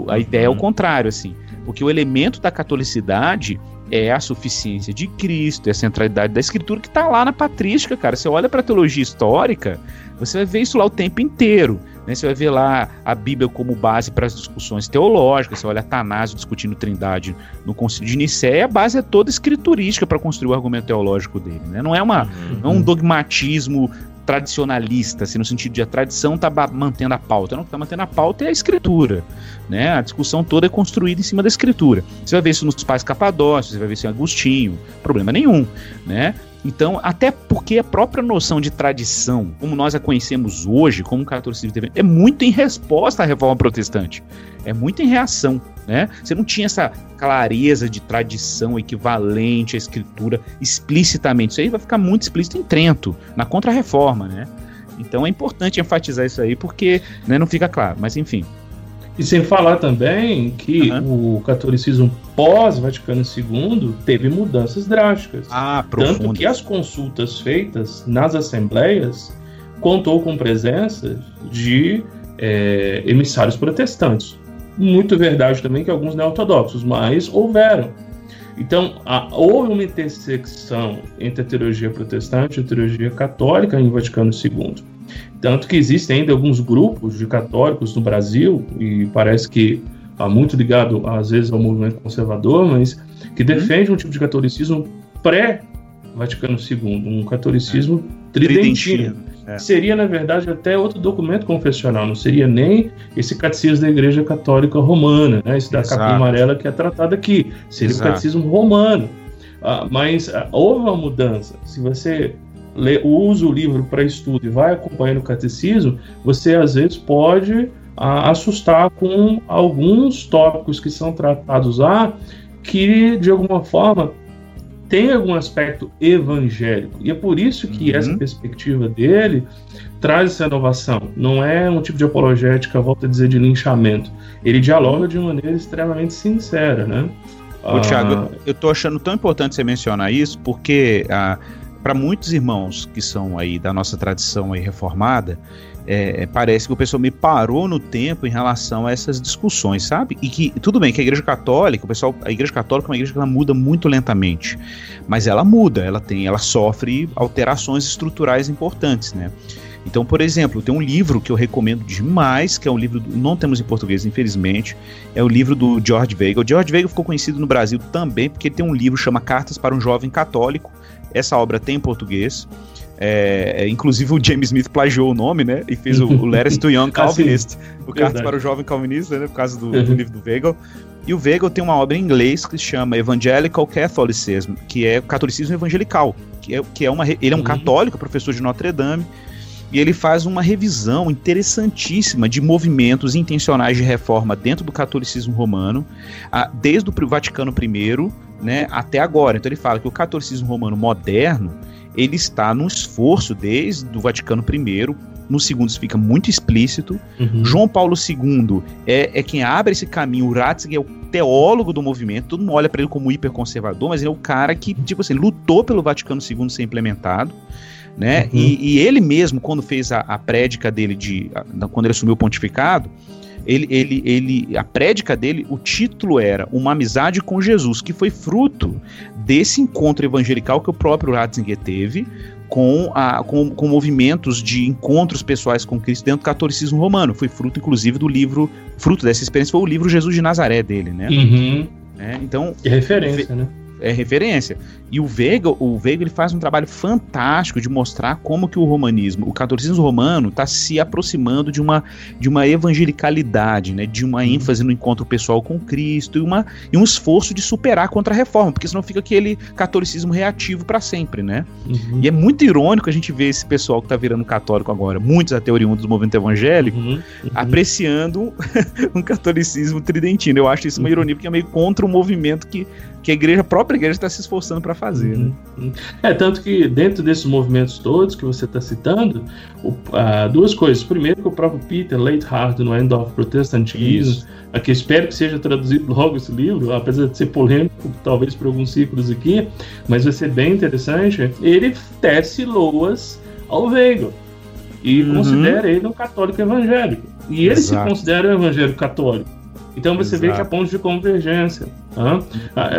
a ideia é o contrário, assim, porque o elemento da catolicidade é a suficiência de Cristo, é a centralidade da Escritura que está lá na patrística, cara. Você olha para a teologia histórica, você vai ver isso lá o tempo inteiro, né? Você vai ver lá a Bíblia como base para as discussões teológicas, você olha Atanásio discutindo Trindade no Concílio de Niceia, a base é toda escriturística para construir o argumento teológico dele, né? Não é uma, não é um dogmatismo tradicionalista, assim, no sentido de a tradição tá mantendo a pauta. Não, o que tá mantendo a pauta é a escritura, né? A discussão toda é construída em cima da escritura. Você vai ver isso nos pais capadócios, você vai ver isso em Agostinho, problema nenhum, né? Então, até porque a própria noção de tradição, como nós a conhecemos hoje, como o catolicismo é muito em resposta à reforma protestante, é muito em reação, né? Você não tinha essa clareza de tradição equivalente à escritura explicitamente. Isso aí vai ficar muito explícito em Trento, na Contra-Reforma, né? Então é importante enfatizar isso aí porque, né, não fica claro, mas enfim. E sem falar também que uhum. o catolicismo pós-Vaticano segundo teve mudanças drásticas. Ah, profundas. Tanto que as consultas feitas nas assembleias contou com presença de é, emissários protestantes. Muito verdade também que alguns neortodoxos, mas houveram. Então, a, houve uma intersecção entre a teologia protestante e a teologia católica em Vaticano segundo. Tanto que existem ainda alguns grupos de católicos no Brasil, e parece que há muito ligado, às vezes, ao movimento conservador, mas que defende um tipo de catolicismo pré-Vaticano segundo, um catolicismo é. tridentino. É. Seria, na verdade, até outro documento confessional, não seria nem esse catecismo da Igreja Católica Romana, né? Esse da Exato. Capinha Amarela que é tratado aqui, seria Exato. O catecismo romano. Ah, mas ah, houve uma mudança. Se você... usa o livro para estudo e vai acompanhando o catecismo, você às vezes pode a, assustar com alguns tópicos que são tratados lá que de alguma forma tem algum aspecto evangélico, e é por isso que uhum. essa perspectiva dele traz essa inovação. Não é um tipo de apologética, volto a dizer, de linchamento. Ele dialoga de maneira extremamente sincera, né? Ô, ah, Thiago, eu tô achando tão importante você mencionar isso porque a para muitos irmãos que são aí da nossa tradição aí reformada, é, parece que o pessoal me parou no tempo em relação a essas discussões, sabe? E que, tudo bem, que a Igreja Católica, o pessoal, a Igreja Católica é uma igreja que ela muda muito lentamente, mas ela muda, ela tem, ela sofre alterações estruturais importantes, né? Então, por exemplo, tem um livro que eu recomendo demais, que é um livro, do, não temos em português, infelizmente, é o livro do George Weigel. O George Weigel ficou conhecido no Brasil também porque ele tem um livro que chama Cartas para um Jovem Católico. Essa obra tem em português. É, inclusive o James Smith plagiou o nome, né? E fez o, o Letters to Young Calvinist, ah, o Cartas para o Jovem Calvinista, né? Por causa do, uhum. do livro do Weigel. E o Weigel tem uma obra em inglês que se chama Evangelical Catholicism, que é catolicismo evangelical. Que é, que é uma, ele é um uhum. católico, professor de Notre Dame. E ele faz uma revisão interessantíssima de movimentos intencionais de reforma dentro do catolicismo romano, desde o Vaticano I, né, até agora. Então ele fala que o catolicismo romano moderno, ele está num esforço desde o Vaticano I, no segundo isso fica muito explícito. Uhum. João Paulo segundo é, é quem abre esse caminho. O Ratzinger é o teólogo do movimento, todo mundo olha para ele como hiperconservador, mas ele é o cara que, tipo assim, lutou pelo Vaticano segundo ser implementado. Né? Uhum. E, e ele mesmo, quando fez a, a prédica dele, de, a, quando ele assumiu o pontificado, ele, ele, ele, a prédica dele, o título era Uma Amizade com Jesus, que foi fruto desse encontro evangelical que o próprio Ratzinger teve com, a, com, com movimentos de encontros pessoais com Cristo dentro do catolicismo romano. Foi fruto, inclusive, do livro, fruto dessa experiência, foi o livro Jesus de Nazaré dele, né? Uhum. É, então, que referência, fe- né? É referência. E o Weigel, o Weigel ele faz um trabalho fantástico de mostrar como que o romanismo, o catolicismo romano está se aproximando de uma, de uma evangelicalidade, né? De uma ênfase no encontro pessoal com Cristo e, uma, e um esforço de superar a Contra-Reforma, porque senão fica aquele catolicismo reativo para sempre, né? Uhum. E é muito irônico a gente ver esse pessoal que está virando católico agora, muitos até oriundos do movimento evangélico, uhum. Uhum. apreciando um catolicismo tridentino. Eu acho isso uma ironia, porque é meio contra o movimento que que a igreja, a própria igreja está se esforçando para fazer. Né? É, tanto que dentro desses movimentos todos que você está citando, o, ah, duas coisas. Primeiro, que o próprio Peter Leithart, no End of Protestantism, a que espero que seja traduzido logo esse livro, apesar de ser polêmico, talvez para alguns círculos aqui, mas vai ser bem interessante, ele tece loas ao Weigel e uhum. considera ele um católico evangélico. E ele Exato. se considera um evangélico católico. Então você Exato. vê que há pontos de convergência. Tá?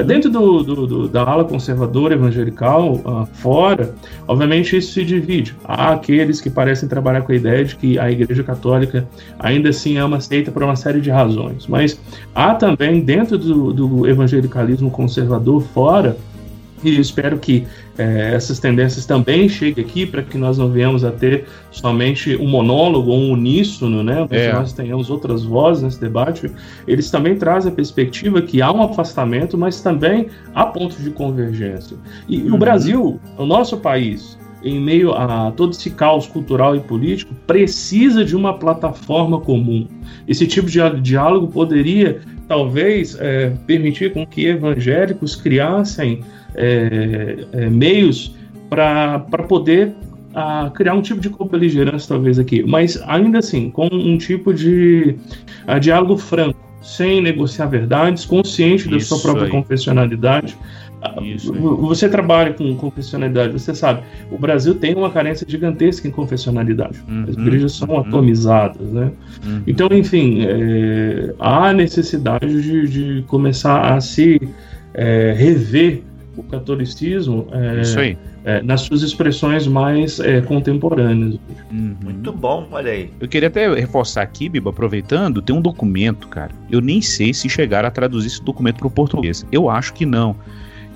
Dentro do, do, do, da ala conservadora evangelical, uh, fora, obviamente isso se divide. Há aqueles que parecem trabalhar com a ideia de que a Igreja Católica ainda assim é uma seita por uma série de razões. Mas há também, dentro do, do evangelicalismo conservador fora, e espero que eh, essas tendências também cheguem aqui para que nós não venhamos a ter somente um monólogo ou um uníssono, né? Mas é. nós tenhamos outras vozes nesse debate. Eles também trazem a perspectiva que há um afastamento, mas também há pontos de convergência. E, e o Brasil, o nosso país, em meio a todo esse caos cultural e político, precisa de uma plataforma comum. Esse tipo de diálogo poderia, talvez, eh, permitir com que evangélicos criassem É, é, meios para poder a, criar um tipo de cobeligerância, talvez aqui, mas ainda assim, com um tipo de a, diálogo franco, sem negociar verdades, consciente da Isso sua própria aí. confessionalidade. Isso você aí. trabalha com confessionalidade, você sabe, o Brasil tem uma carência gigantesca em confessionalidade, uhum, as igrejas são uhum. atomizadas, né? Uhum. Então, enfim, é, há necessidade de, de começar a se é, rever o catolicismo é, é, nas suas expressões mais é, contemporâneas. Uhum. Muito bom, olha aí. Eu queria até reforçar aqui, Biba, aproveitando, tem um documento, cara. Eu nem sei se chegaram a traduzir esse documento para o português. Eu acho que não.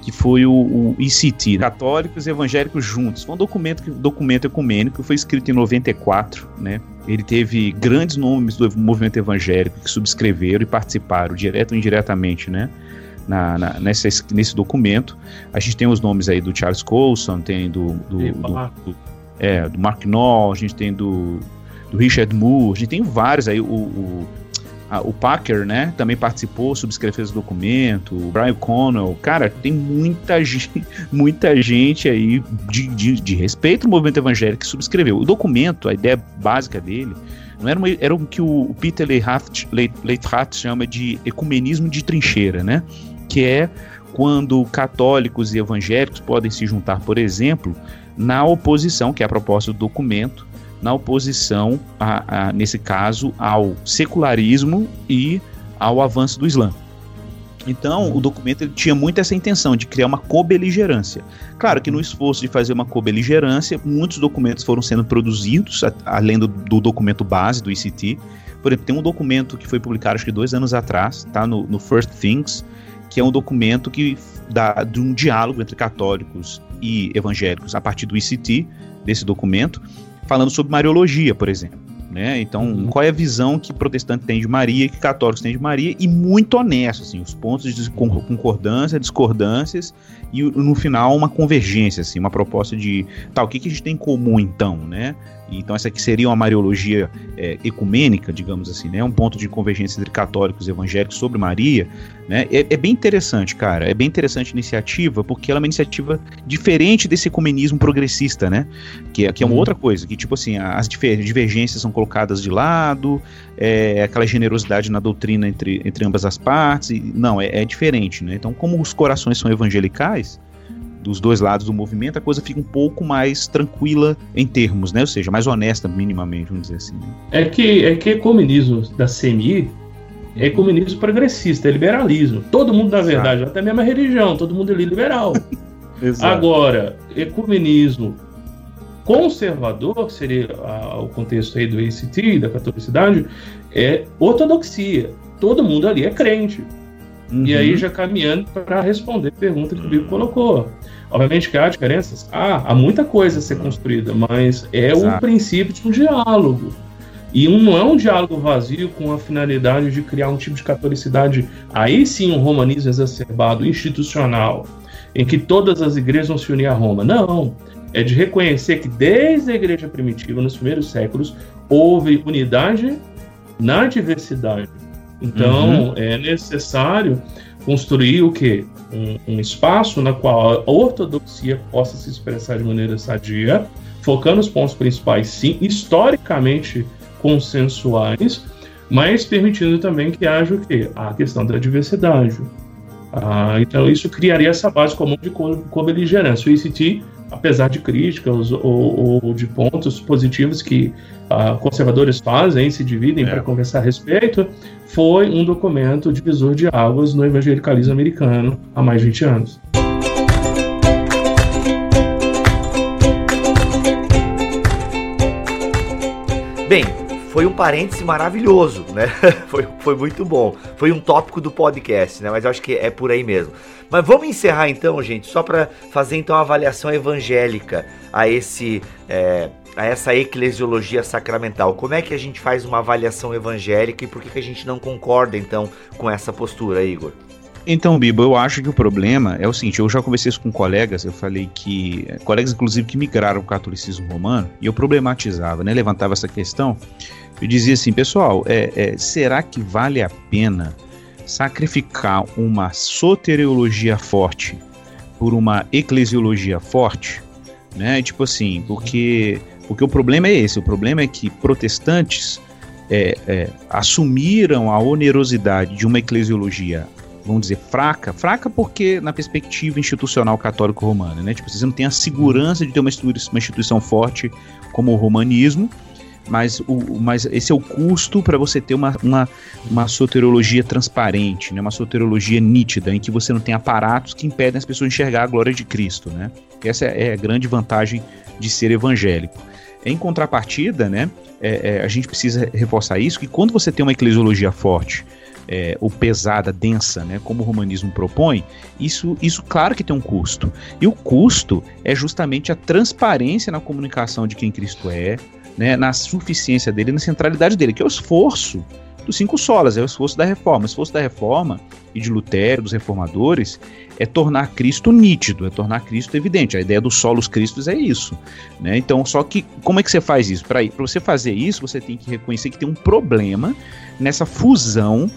Que foi o, o E C T, Católicos e Evangélicos Juntos. Foi um documento, documento ecumênico que foi escrito em noventa e quatro, né? Ele teve grandes nomes do movimento evangélico que subscreveram e participaram, direto ou indiretamente, né? Na, na, nessa, nesse documento a gente tem os nomes aí do Charles Coulson, tem do do, do, do, é, do Mark Noll, a gente tem do, do Richard Moore, a gente tem vários aí, o, o, a, o Packer, né, também participou, subscreveu esse documento, o Brian Connell, cara, tem muita gente, muita gente aí de, de, de respeito ao movimento evangélico que subscreveu o documento. A ideia básica dele não era, uma, era o que o Peter Leithart, Leithart chama de ecumenismo de trincheira, né, que é quando católicos e evangélicos podem se juntar, por exemplo, na oposição, que é a proposta do documento, na oposição, a, a, nesse caso, ao secularismo e ao avanço do Islã. Então, o documento ele tinha muito essa intenção de criar uma cobeligerância. Claro que no esforço de fazer uma cobeligerância, muitos documentos foram sendo produzidos, a, além do, do documento base, do E C T. Por exemplo, tem um documento que foi publicado acho que dois anos atrás, tá, no, no First Things, que é um documento que dá de um diálogo entre católicos e evangélicos a partir do E C T, desse documento, falando sobre Mariologia, por exemplo, né? Então, uhum. qual é a visão que protestante tem de Maria, que católicos tem de Maria, e muito honesto, assim, os pontos de concordância, discordâncias, e no final uma convergência, assim, uma proposta de, tá, o que, que a gente tem em comum então, né? Então essa aqui seria uma Mariologia é, ecumênica, digamos assim, né? Um ponto de convergência entre católicos e evangélicos sobre Maria, né? É, é bem interessante, cara, é bem interessante a iniciativa, porque ela é uma iniciativa diferente desse ecumenismo progressista, né? Que, que é uma outra coisa, que tipo assim, as divergências são colocadas de lado, é, aquela generosidade na doutrina entre, entre ambas as partes, e, não, é, é diferente, né? Então como os corações são evangelicais, dos dois lados do movimento, a coisa fica um pouco mais tranquila em termos, né? Ou seja, mais honesta, minimamente, vamos dizer assim. Né? É que é que ecumenismo da C M I é ecumenismo progressista, é liberalismo. Todo mundo, na verdade, Exato. até mesmo a religião, todo mundo é liberal. Exato. Agora, ecumenismo conservador, que seria a, o contexto aí do E C T, da catolicidade, é ortodoxia. Todo mundo ali é crente. Uhum. E aí já caminhando para responder a pergunta que o Bibo colocou. Obviamente que há diferenças, ah, há muita coisa a ser construída, mas é Exato. o princípio de um diálogo. E um, não é um diálogo vazio com a finalidade de criar um tipo de catolicidade, aí sim um romanismo exacerbado, institucional, em que todas as igrejas vão se unir a Roma. Não, é de reconhecer que desde a igreja primitiva, nos primeiros séculos, houve unidade na diversidade. Então, uhum. é necessário construir o quê? Um, um espaço na qual a ortodoxia possa se expressar de maneira sadia, focando os pontos principais, sim, historicamente consensuais, mas permitindo também que haja o quê? A questão da diversidade. Ah, então isso criaria essa base comum de co-beligerância. O E C T, apesar de críticas ou, ou de pontos positivos que ah, conservadores fazem e se dividem é. para conversar a respeito, foi um documento divisor de águas no evangelicalismo americano há mais de vinte anos. Bem, foi um parêntese maravilhoso, né? Foi, foi muito bom. Foi um tópico do podcast, né? Mas eu acho que é por aí mesmo. Mas vamos encerrar então, gente, só para fazer então a avaliação evangélica a, esse, é, a essa eclesiologia sacramental. Como é que a gente faz uma avaliação evangélica e por que, que a gente não concorda então com essa postura, Igor? Então, Bibo, eu acho que o problema é o seguinte, eu já conversei isso com colegas, eu falei que, colegas inclusive que migraram para o catolicismo romano, e eu problematizava, né, levantava essa questão, eu dizia assim, pessoal, é, é, será que vale a pena sacrificar uma soteriologia forte por uma eclesiologia forte? Né? Tipo assim, porque, porque o problema é esse, o problema é que protestantes é, é, assumiram a onerosidade de uma eclesiologia, vamos dizer, fraca, fraca porque na perspectiva institucional católico-romana, né? Tipo, você não tem a segurança de ter uma instituição forte como o romanismo, mas, o, mas esse é o custo para você ter uma, uma, uma soteriologia transparente, né? Uma soteriologia nítida, em que você não tem aparatos que impedem as pessoas de enxergar a glória de Cristo, né? Essa é a grande vantagem de ser evangélico. Em contrapartida, né, é, é, a gente precisa reforçar isso, que quando você tem uma eclesiologia forte, É, ou pesada, densa, né, como o romanismo propõe, isso, isso claro que tem um custo. E o custo é justamente a transparência na comunicação de quem Cristo é, né, na suficiência dele, na centralidade dele, que é o esforço dos cinco solas, é o esforço da reforma. O esforço da reforma e de Lutero, dos reformadores, é tornar Cristo nítido, é tornar Cristo evidente. A ideia dos solos cristos é isso. Né? Então, só que como é que você faz isso? Para você fazer isso, você tem que reconhecer que tem um problema nessa fusão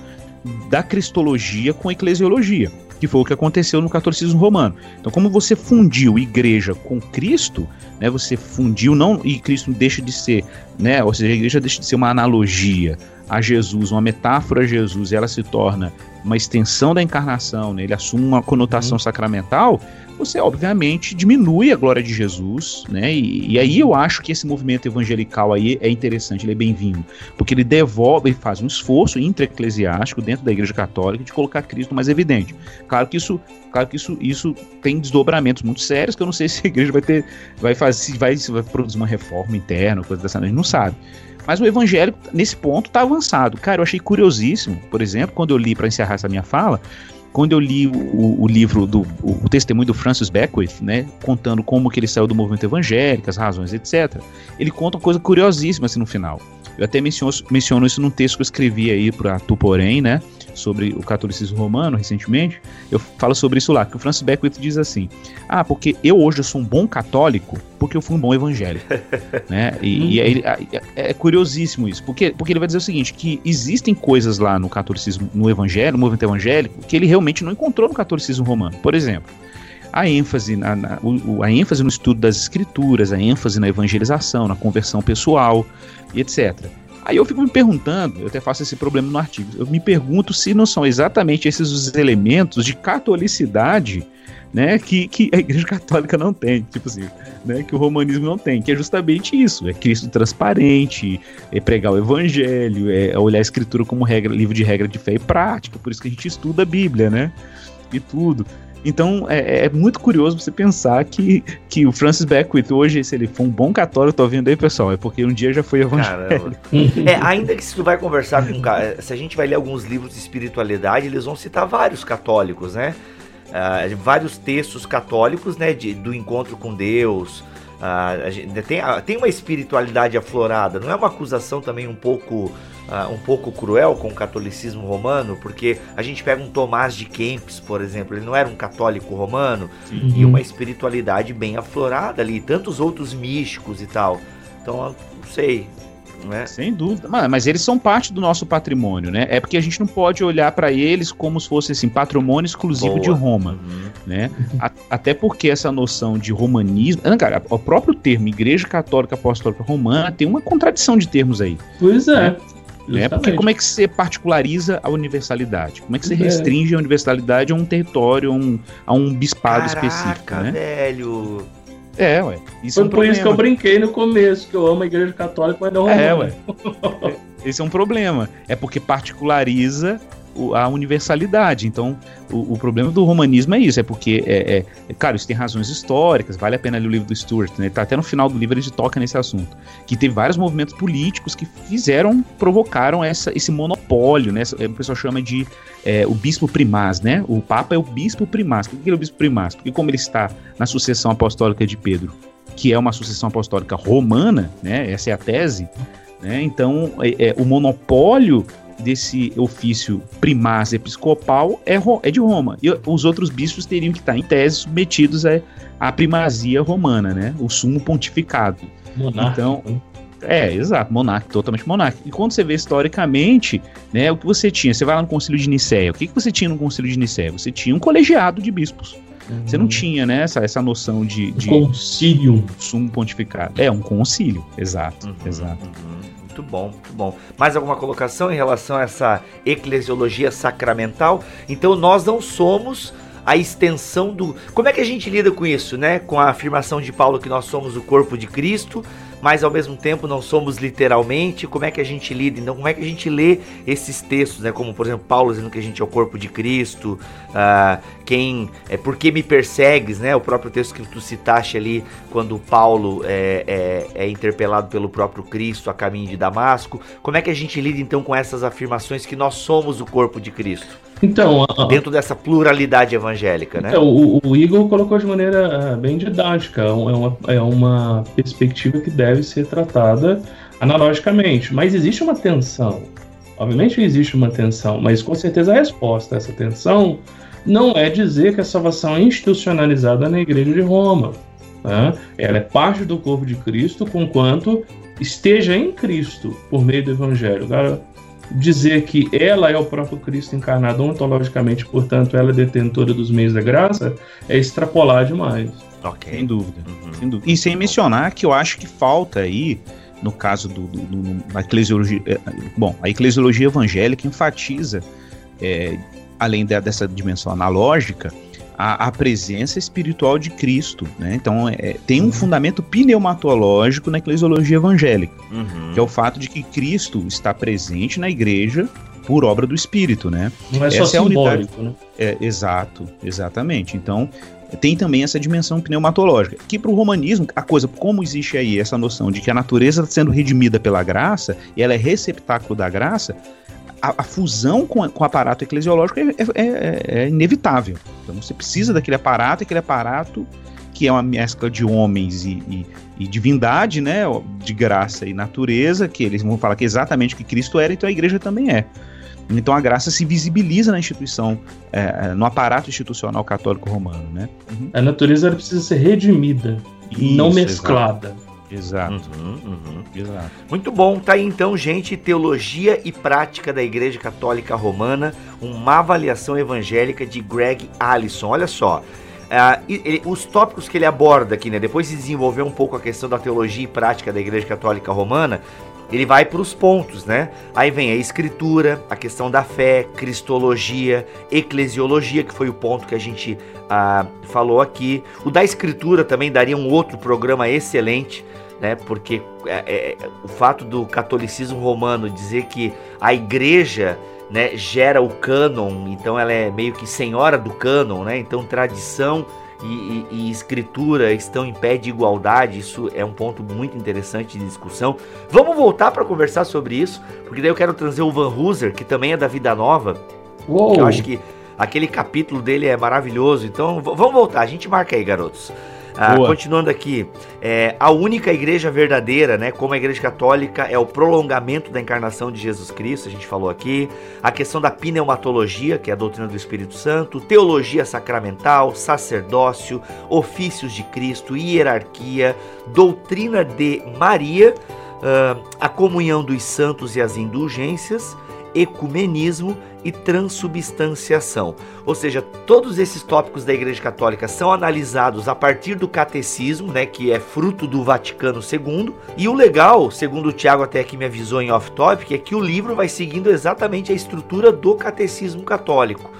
da cristologia com a eclesiologia, que foi o que aconteceu no catolicismo romano. Então, como você fundiu igreja com Cristo, né, você fundiu não e Cristo deixa de ser, né, ou seja, a igreja deixa de ser uma analogia a Jesus, uma metáfora a Jesus, e ela se torna uma extensão da encarnação, né, ele assume uma conotação uhum. sacramental, você obviamente diminui a glória de Jesus, né, e, e aí eu acho que esse movimento evangelical aí é interessante, ele é bem-vindo, porque ele devolve, ele faz um esforço intra-eclesiástico dentro da Igreja Católica de colocar Cristo mais evidente. Claro que isso, claro que isso, isso tem desdobramentos muito sérios, que eu não sei se a igreja vai ter, vai fazer, vai, vai produzir uma reforma interna, coisa dessa, a gente não sabe. Mas o evangélico, nesse ponto, está avançado. Cara, eu achei curiosíssimo, por exemplo, quando eu li, para encerrar essa minha fala, quando eu li o, o livro, do, o, o testemunho do Francis Beckwith, né, contando como que ele saiu do movimento evangélico, as razões, etcétera, ele conta uma coisa curiosíssima assim no final. Eu até menciono, menciono isso num texto que eu escrevi aí para Tu Porém, né, sobre o catolicismo romano, recentemente. Eu falo sobre isso lá, que o Francis Beckwith diz assim, ah, porque eu hoje eu sou um bom católico, porque eu fui um bom evangélico. Né? E, e aí, é curiosíssimo isso, porque, porque ele vai dizer o seguinte, que existem coisas lá no catolicismo, no evangelho, no movimento evangélico, que ele realmente não encontrou no catolicismo romano. Por exemplo, a ênfase, na, na, o, a ênfase no estudo das escrituras, a ênfase na evangelização, na conversão pessoal, e etcétera. Aí eu fico me perguntando, eu até faço esse problema no artigo, eu me pergunto se não são exatamente esses os elementos de catolicidade, né, que, que a Igreja Católica não tem, tipo assim, né, que o romanismo não tem, que é justamente isso, é Cristo transparente, é pregar o Evangelho, é olhar a Escritura como regra, livro de regra de fé e prática, por isso que a gente estuda a Bíblia, né, e tudo. Então, é, é muito curioso você pensar que, que o Francis Beckwith hoje, se ele for um bom católico, tô vendo aí, pessoal, é porque um dia já foi evangélico. É, ainda que se tu vai conversar com... Se a gente vai ler alguns livros de espiritualidade, eles vão citar vários católicos, né? Uh, vários textos católicos, né? De, do encontro com Deus. Uh, a gente tem, tem uma espiritualidade aflorada. Não é uma acusação também um pouco... Uh, um pouco cruel com o catolicismo romano, porque a gente pega um Tomás de Kempis, por exemplo, ele não era um católico romano, uhum. e uma espiritualidade bem aflorada ali, tantos outros místicos e tal. Então, não sei, né? Sem dúvida. Mas eles são parte do nosso patrimônio, né? É porque a gente não pode olhar para eles como se fosse assim, patrimônio exclusivo Boa. de Roma, uhum. né? A, até porque essa noção de romanismo... Ah, cara, o próprio termo Igreja Católica Apostólica Romana tem uma contradição de termos aí. Pois é. Né? Né? Porque como é que você particulariza a universalidade? Como é que você restringe a universalidade a um território, a um, a um bispado Caraca, específico, né? velho... É, ué. Isso Foi é um por problema. isso que eu brinquei no começo, que eu amo a Igreja Católica, mas não é, ué. Esse é um problema. É porque particulariza a universalidade. Então, o, o problema do romanismo é isso. É porque, é, é, claro, isso tem razões históricas. Vale a pena ler o livro do Stewart, né? Tá até no final do livro ele toca nesse assunto. Que teve vários movimentos políticos que fizeram, provocaram essa, esse monopólio, né? O pessoal chama de é, o bispo primaz, né? O Papa é o bispo primaz. Por que ele é o bispo primaz? Porque como ele está na sucessão apostólica de Pedro, que é uma sucessão apostólica romana, né? Essa é a tese, né? Então, é, é, o monopólio desse ofício primaz episcopal é, é de Roma. E os outros bispos teriam que estar, em tese, submetidos à, à primazia romana, né? O sumo pontificado. Monarca. Então, é, exato, monarca, totalmente monarca. E quando você vê historicamente, né, o que você tinha? Você vai lá no Concílio de Niceia. O que, que você tinha no Concílio de Niceia? Você tinha um colegiado de bispos. Uhum. Você não tinha, né, essa, essa noção de, de concílio, sumo pontificado. É, um concílio, exato, uhum, exato. Uhum. Muito bom, muito bom. Mais alguma colocação em relação a essa eclesiologia sacramental? Então nós não somos a extensão do... Como é que a gente lida com isso, né? Com a afirmação de Paulo que nós somos o corpo de Cristo, mas ao mesmo tempo não somos literalmente. Como é que a gente lida? Então como é que a gente lê esses textos, né? Como por exemplo Paulo dizendo que a gente é o corpo de Cristo, ah, quem... É, por que me persegues, né? O próprio texto que tu citaste ali, quando Paulo é, é, é interpelado pelo próprio Cristo a caminho de Damasco. Como é que a gente lida então com essas afirmações que nós somos o corpo de Cristo? Então, a... dentro dessa pluralidade evangélica, né? Então, o, o Igor colocou de maneira bem didática, é uma, é uma perspectiva que deve ser tratada analogicamente, mas existe uma tensão, obviamente existe uma tensão, mas com certeza a resposta a essa tensão não é dizer que a salvação é institucionalizada na Igreja de Roma, né? Ela é parte do corpo de Cristo, conquanto esteja em Cristo por meio do Evangelho. Dizer que ela é o próprio Cristo encarnado ontologicamente, portanto ela é detentora dos meios da graça, é extrapolar demais. Okay. Sem dúvida, uhum. sem dúvida. E sem mencionar que eu acho que falta aí, no caso do, do, do, da eclesiologia... Bom, a eclesiologia evangélica enfatiza, é, além da, dessa dimensão analógica, a, a presença espiritual de Cristo, né? Então é, tem um uhum. fundamento pneumatológico na eclesiologia evangélica, uhum. que é o fato de que Cristo está presente na igreja por obra do Espírito, né? Não é essa só é simbólico, a unidade, né? É, exato, exatamente. Então tem também essa dimensão pneumatológica, que para o romanismo, a coisa, como existe aí essa noção de que a natureza está sendo redimida pela graça, e ela é receptáculo da graça, A, a fusão com, a, com o aparato eclesiológico é, é, é inevitável. Então você precisa daquele aparato, aquele aparato que é uma mescla de homens e, e, e divindade, né, de graça e natureza, que eles vão falar que é exatamente o que Cristo era, então a igreja também é. Então a graça se visibiliza na instituição, é, no aparato institucional católico romano, né? Uhum. A natureza precisa ser redimida, Isso, não mesclada. Exatamente. Exato. Uhum, uhum. Exato. Muito bom, tá aí então, gente, Teologia e Prática da Igreja Católica Romana, uma avaliação evangélica de Greg Allison. Olha só, uh, ele, os tópicos que ele aborda aqui, né? Depois de desenvolver um pouco a questão da Teologia e Prática da Igreja Católica Romana, ele vai para os pontos, né? Aí vem a escritura, a questão da fé, cristologia, eclesiologia, que foi o ponto que a gente ah, falou aqui. O da escritura também daria um outro programa excelente, né? Porque é, é, o fato do catolicismo romano dizer que a igreja, né, gera o cânon, então ela é meio que senhora do cânon, né? Então tradição E, e, e escritura estão em pé de igualdade. Isso é um ponto muito interessante de discussão. Vamos voltar para conversar sobre isso, porque daí eu quero trazer o Van Hooser, que também é da Vida Nova. Uou. Eu acho que aquele capítulo dele é maravilhoso. Então vamos voltar, a gente marca aí, garotos. Ah, continuando aqui, é, a única igreja verdadeira, né, como a Igreja Católica, é o prolongamento da encarnação de Jesus Cristo, a gente falou aqui, a questão da pneumatologia, que é a doutrina do Espírito Santo, teologia sacramental, sacerdócio, ofícios de Cristo, hierarquia, doutrina de Maria, uh, a comunhão dos santos e as indulgências, ecumenismo e transubstanciação. Ou seja, todos esses tópicos da Igreja Católica são analisados a partir do catecismo, né, que é fruto do Vaticano Segundo. E o legal, segundo o Thiago até que me avisou em off-topic, é que o livro vai seguindo exatamente a estrutura do Catecismo Católico.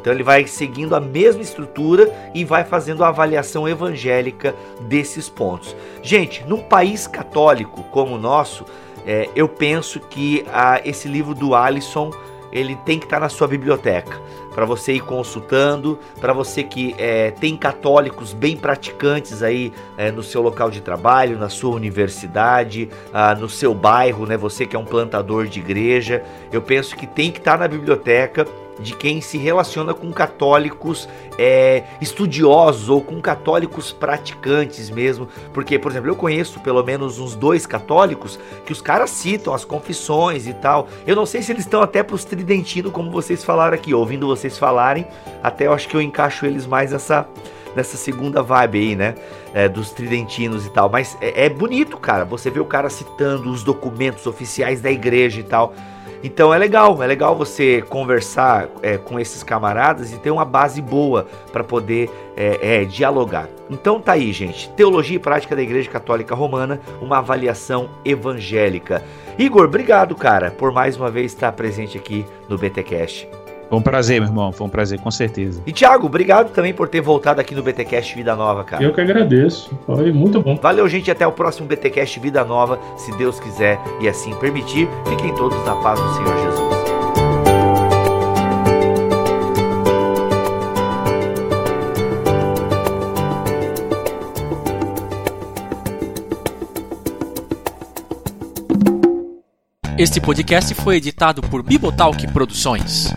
Então ele vai seguindo a mesma estrutura e vai fazendo a avaliação evangélica desses pontos. Gente, num país católico como o nosso, é, eu penso que ah, esse livro do Allison, ele tem que estar na sua biblioteca, para você ir consultando, para você que é, tem católicos bem praticantes aí é, no seu local de trabalho, na sua universidade, ah, no seu bairro, né? Você que é um plantador de igreja, eu penso que tem que estar na biblioteca de quem se relaciona com católicos é, estudiosos ou com católicos praticantes mesmo, porque, por exemplo, eu conheço pelo menos uns dois católicos que os caras citam as confissões e tal. Eu não sei se eles estão até pros tridentinos, como vocês falaram aqui, ouvindo vocês falarem, até eu acho que eu encaixo eles mais nessa, nessa segunda vibe aí, né, é, dos tridentinos e tal, mas é, é bonito, cara, você vê o cara citando os documentos oficiais da igreja e tal. Então é legal, é legal você conversar é, com esses camaradas e ter uma base boa para poder é, é, dialogar. Então tá aí, gente, Teologia e Prática da Igreja Católica Romana, uma avaliação evangélica. Igor, obrigado, cara, por mais uma vez estar presente aqui no BTcast. Foi um prazer, meu irmão, foi um prazer, com certeza. E Thiago, obrigado também por ter voltado aqui no BTcast Vida Nova, cara. Eu que agradeço, foi muito bom. Valeu, gente, até o próximo BTcast Vida Nova, se Deus quiser e assim permitir. Fiquem todos na paz do Senhor Jesus. Este podcast foi editado por Bibotalk Produções.